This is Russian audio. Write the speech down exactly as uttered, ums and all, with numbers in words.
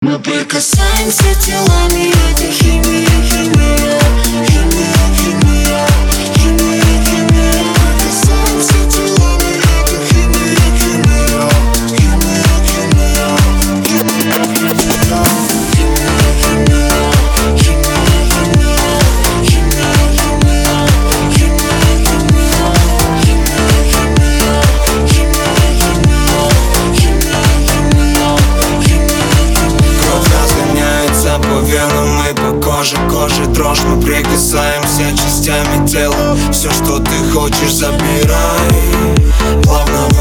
Мы прикасаемся телами, это химия, химия, химия, химия, химия, химия. Прикасаемся телами, это химия, химия, химия, химия, химия, химия, химия, химия, химия, химия, химия, химия, химия, химия, химия, химия, химия, химия. По венам мы по коже, коже дрожь. Мы прикасаемся частями тела. Все, что ты хочешь, забирай. Плавно.